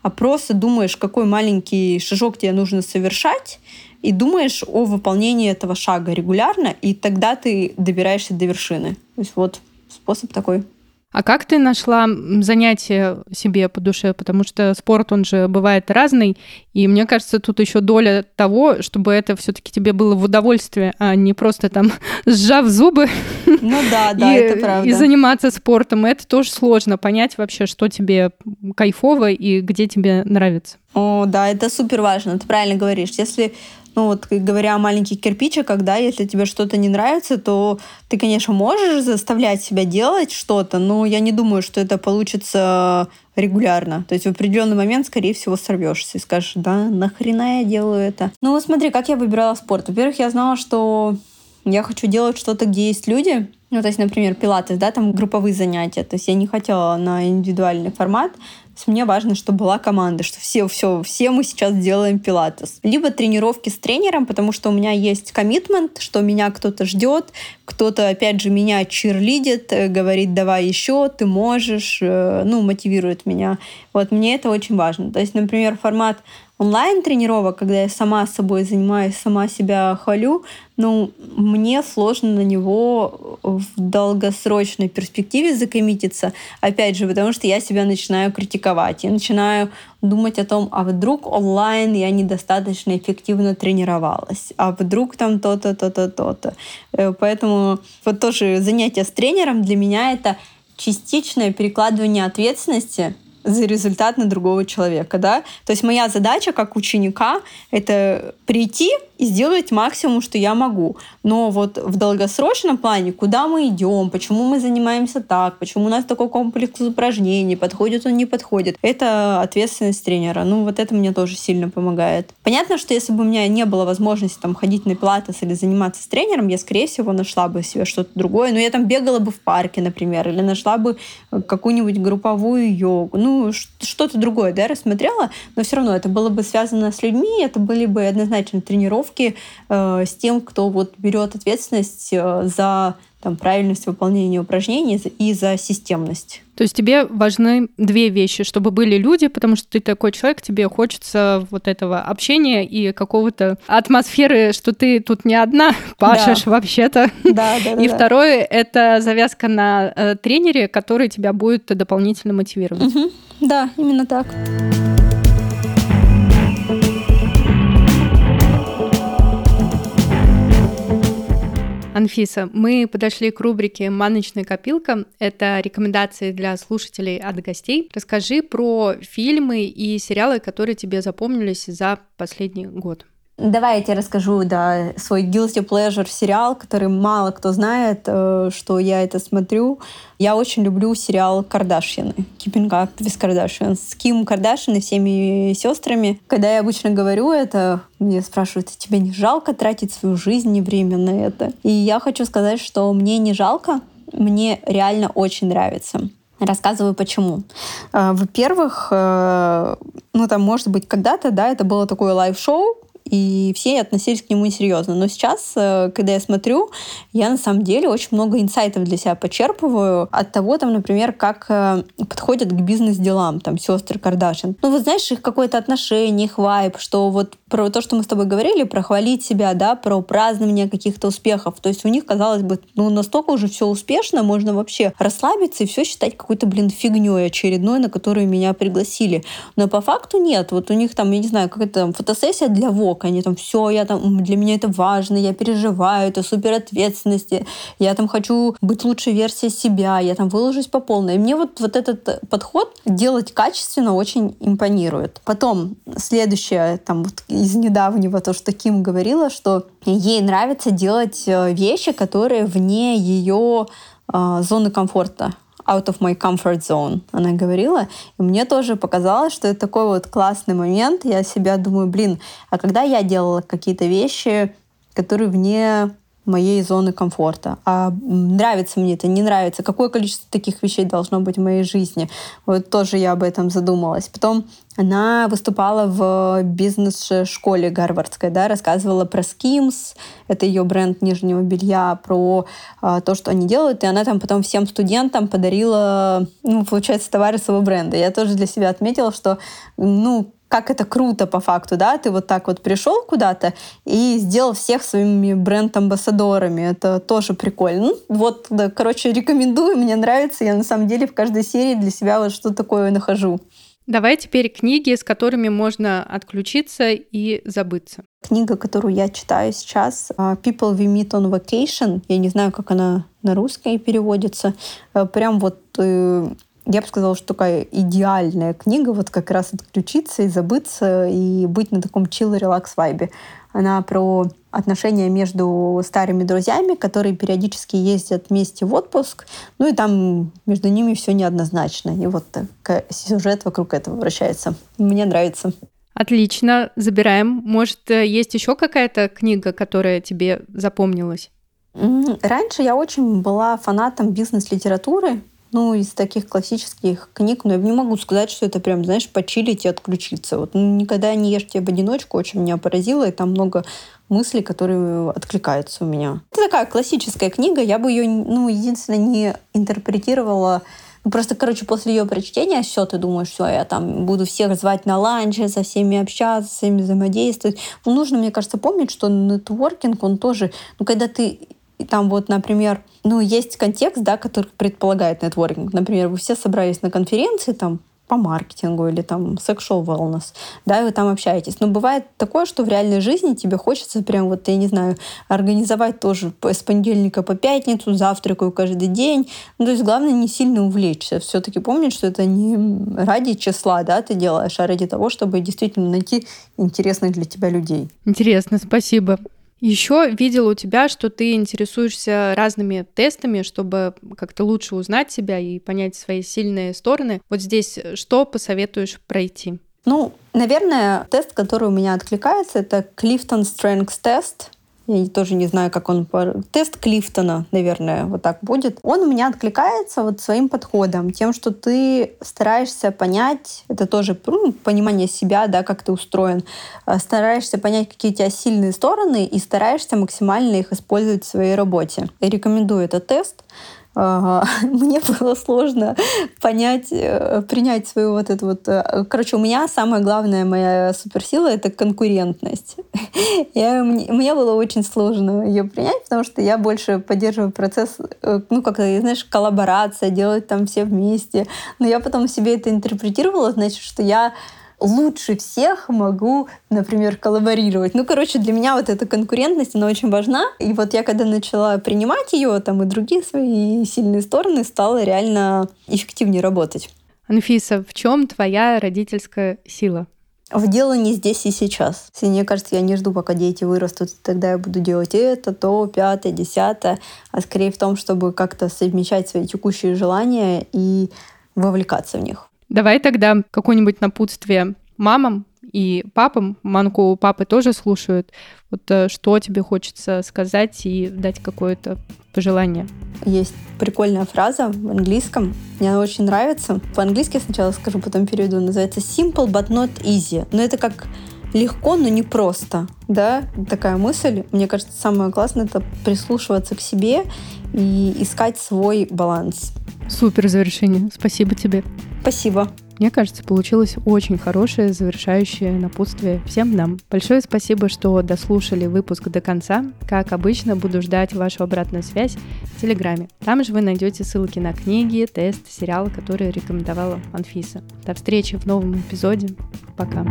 а просто думаешь, какой маленький шажок тебе нужно совершать, и думаешь о выполнении этого шага регулярно, и тогда ты добираешься до вершины. То есть вот способ такой. А как ты нашла занятие себе по душе? Потому что спорт, он же бывает разный, и мне кажется, тут еще доля того, чтобы это все-таки тебе было в удовольствие, а не просто там сжав зубы. Ну да, это правда. И заниматься спортом. Это тоже сложно понять вообще, что тебе кайфово и где тебе нравится. О, да, это супер важно, ты правильно говоришь. Если, ну вот, говоря о маленьких кирпичиках, да, если тебе что-то не нравится, то ты, конечно, можешь заставлять себя делать что-то, но я не думаю, что это получится регулярно. То есть в определенный момент, скорее всего, сорвешься и скажешь, да, нахрена я делаю это? Ну, смотри, как я выбирала спорт. Во-первых, я знала, что я хочу делать что-то, где есть люди, Ну, то есть, например, пилатес, да, там групповые занятия. То есть я не хотела на индивидуальный формат. То есть мне важно, чтобы была команда, что все мы сейчас делаем пилатес. Либо тренировки с тренером, потому что у меня есть коммитмент, что меня кто-то ждет, кто-то, опять же, меня чирлидит, говорит, давай еще, ты можешь, ну, мотивирует меня. Вот мне это очень важно. То есть, например, формат онлайн-тренировок, когда я сама собой занимаюсь, сама себя хвалю, ну, мне сложно на него в долгосрочной перспективе закоммититься, опять же, потому что я себя начинаю критиковать, я начинаю думать о том, а вдруг онлайн я недостаточно эффективно тренировалась, а вдруг там то-то, то-то, то-то. Поэтому вот тоже занятие с тренером для меня это частичное перекладывание ответственности за результат на другого человека, да? То есть моя задача как ученика — это прийти и сделать максимум, что я могу. Но вот в долгосрочном плане, куда мы идем, почему мы занимаемся так, почему у нас такой комплекс упражнений, подходит он, не подходит, это ответственность тренера. Ну, вот это мне тоже сильно помогает. Понятно, что если бы у меня не было возможности там ходить на пилатес или заниматься с тренером, я, скорее всего, нашла бы себе что-то другое. Но я там бегала бы в парке, например, или нашла бы какую-нибудь групповую йогу. Ну, что-то другое, да, рассмотрела, но все равно это было бы связано с людьми, это были бы однозначно тренировки, с тем, кто вот берет ответственность за там, правильность выполнения упражнений и за системность. То есть тебе важны две вещи, чтобы были люди, потому что ты такой человек, тебе хочется вот этого общения и какого-то атмосферы, что ты тут не одна пашешь, да. Вообще-то. Да, и второе, это завязка на тренере, который тебя будет дополнительно мотивировать. Угу. Да, именно так. Анфиса, мы подошли к рубрике «Маночная копилка». Это рекомендации для слушателей от гостей. Расскажи про фильмы и сериалы, которые тебе запомнились за последний год. Давай я тебе расскажу, да, свой guilty pleasure сериал, который мало кто знает, что я это смотрю. Я очень люблю сериал «Кардашьяны», Keeping Up with Kardashian, с Ким Кардашьян и всеми ее сестрами. Когда я обычно говорю это, мне спрашивают, тебе не жалко тратить свою жизнь и время на это? И я хочу сказать, что мне не жалко, мне реально очень нравится. Рассказываю, почему. Во-первых, ну там, может быть, когда-то, да, это было такое лайв-шоу, и все относились к нему несерьезно. Но сейчас, когда я смотрю, я на самом деле очень много инсайтов для себя почерпываю от того, там, например, как подходят к бизнес-делам там, сестры Кардашьян. Ну, вот знаешь, их какое-то отношение, их вайб, что вот про то, что мы с тобой говорили, про хвалить себя, да, про празднование каких-то успехов. То есть у них, казалось бы, ну, настолько уже все успешно, можно вообще расслабиться и все считать какой-то, фигней очередной, на которую меня пригласили. Но по факту нет. Вот у них там, я не знаю, какая-то там фотосессия для Vogue, они там все, я там, для меня это важно, я переживаю, это супер ответственность, я там хочу быть лучшей версией себя, я там выложусь по полной. И мне вот этот подход делать качественно очень импонирует. Потом следующее, там вот из недавнего, то, что Ким говорила, что ей нравится делать вещи, которые вне ее зоны комфорта. Out of my comfort zone, она говорила. И мне тоже показалось, что это такой вот классный момент. Я себя думаю, а когда я делала какие-то вещи, которые вне моей зоны комфорта? А нравится мне это, не нравится? Какое количество таких вещей должно быть в моей жизни? Вот тоже я об этом задумалась. Потом она выступала в бизнес-школе гарвардской, да, рассказывала про Skims, это ее бренд нижнего белья, про то, что они делают, и она там потом всем студентам подарила, получается, товары своего бренда. Я тоже для себя отметила, что, как это круто по факту, да, ты вот так вот пришел куда-то и сделал всех своими бренд-амбассадорами, это тоже прикольно. Рекомендую, мне нравится, я на самом деле в каждой серии для себя вот что-то такое нахожу. Давай теперь книги, с которыми можно отключиться и забыться. Книга, которую я читаю сейчас, People we meet on vacation, я не знаю, как она на русский переводится, прям вот... Я бы сказала, что такая идеальная книга, вот как раз отключиться и забыться, и быть на таком chill-релакс-вайбе. Она про отношения между старыми друзьями, которые периодически ездят вместе в отпуск, и там между ними все неоднозначно. И вот такой сюжет вокруг этого вращается. Мне нравится. Отлично, забираем. Может, есть еще какая-то книга, которая тебе запомнилась? Раньше я очень была фанатом бизнес-литературы, ну, из таких классических книг, но я не могу сказать, что это прям, знаешь, почилить и отключиться. Вот «Никогда не ешьте в одиночку» очень меня поразило, и там много мыслей, которые откликаются у меня. Это такая классическая книга, я бы ее, ну, единственное, не интерпретировала. Просто, короче, после ее прочтения все, ты думаешь, все, я там буду всех звать на ланчи, со всеми общаться, со всеми взаимодействовать. Ну, нужно, мне кажется, помнить, что нетворкинг, он тоже, ну, когда ты там вот, например, ну, есть контекст, да, который предполагает нетворкинг. Например, вы все собрались на конференции там по маркетингу или там sexual wellness, да, и вы там общаетесь. Но бывает такое, что в реальной жизни тебе хочется прям вот, я не знаю, организовать тоже с понедельника по пятницу, завтракаю каждый день. Ну, то есть главное не сильно увлечься. Все-таки помнить, что это не ради числа, да, ты делаешь, а ради того, чтобы действительно найти интересных для тебя людей. Интересно, спасибо. Еще видела у тебя, что ты интересуешься разными тестами, чтобы как-то лучше узнать себя и понять свои сильные стороны. Вот здесь что посоветуешь пройти? Ну, наверное, тест, который у меня откликается, это Clifton Strengths Test. Я тоже не знаю, как он... Тест Клифтона, наверное, вот так будет. Он у меня откликается вот своим подходом, тем, что ты стараешься понять, это тоже понимание себя, да, как ты устроен, стараешься понять, какие у тебя сильные стороны, и стараешься максимально их использовать в своей работе. Я рекомендую этот тест. Мне было сложно понять, принять свою вот эту вот... Короче, у меня самая главная моя суперсила — это конкурентность. Мне было очень сложно ее принять, потому что я больше поддерживаю процесс, ну, как, знаешь, коллаборация, делать там все вместе. Но я потом себе это интерпретировала, значит, что я лучше всех могу, например, коллаборировать. Ну, короче, для меня вот эта конкурентность, она очень важна. И вот я, когда начала принимать ее, там и другие свои сильные стороны, стала реально эффективнее работать. Анфиса, в чем твоя родительская сила? В делании здесь и сейчас. Если, мне кажется, я не жду, пока дети вырастут, тогда я буду делать это, то, пятое, десятое. А скорее в том, чтобы как-то совмещать свои текущие желания и вовлекаться в них. Давай тогда какое-нибудь напутствие мамам и папам. Манку папы тоже слушают. Вот что тебе хочется сказать и дать какое-то пожелание? Есть прикольная фраза в английском. Мне она очень нравится. По-английски сначала скажу, потом переведу. Называется «simple but not easy». Но это как «легко, но не просто». Да? Такая мысль. Мне кажется, самое классное — это прислушиваться к себе и искать свой баланс. Супер завершение. Спасибо тебе. Спасибо. Мне кажется, получилось очень хорошее завершающее напутствие всем нам. Большое спасибо, что дослушали выпуск до конца. Как обычно, буду ждать вашу обратную связь в Телеграме. Там же вы найдете ссылки на книги, тест, сериалы, которые рекомендовала Анфиса. До встречи в новом эпизоде. Пока.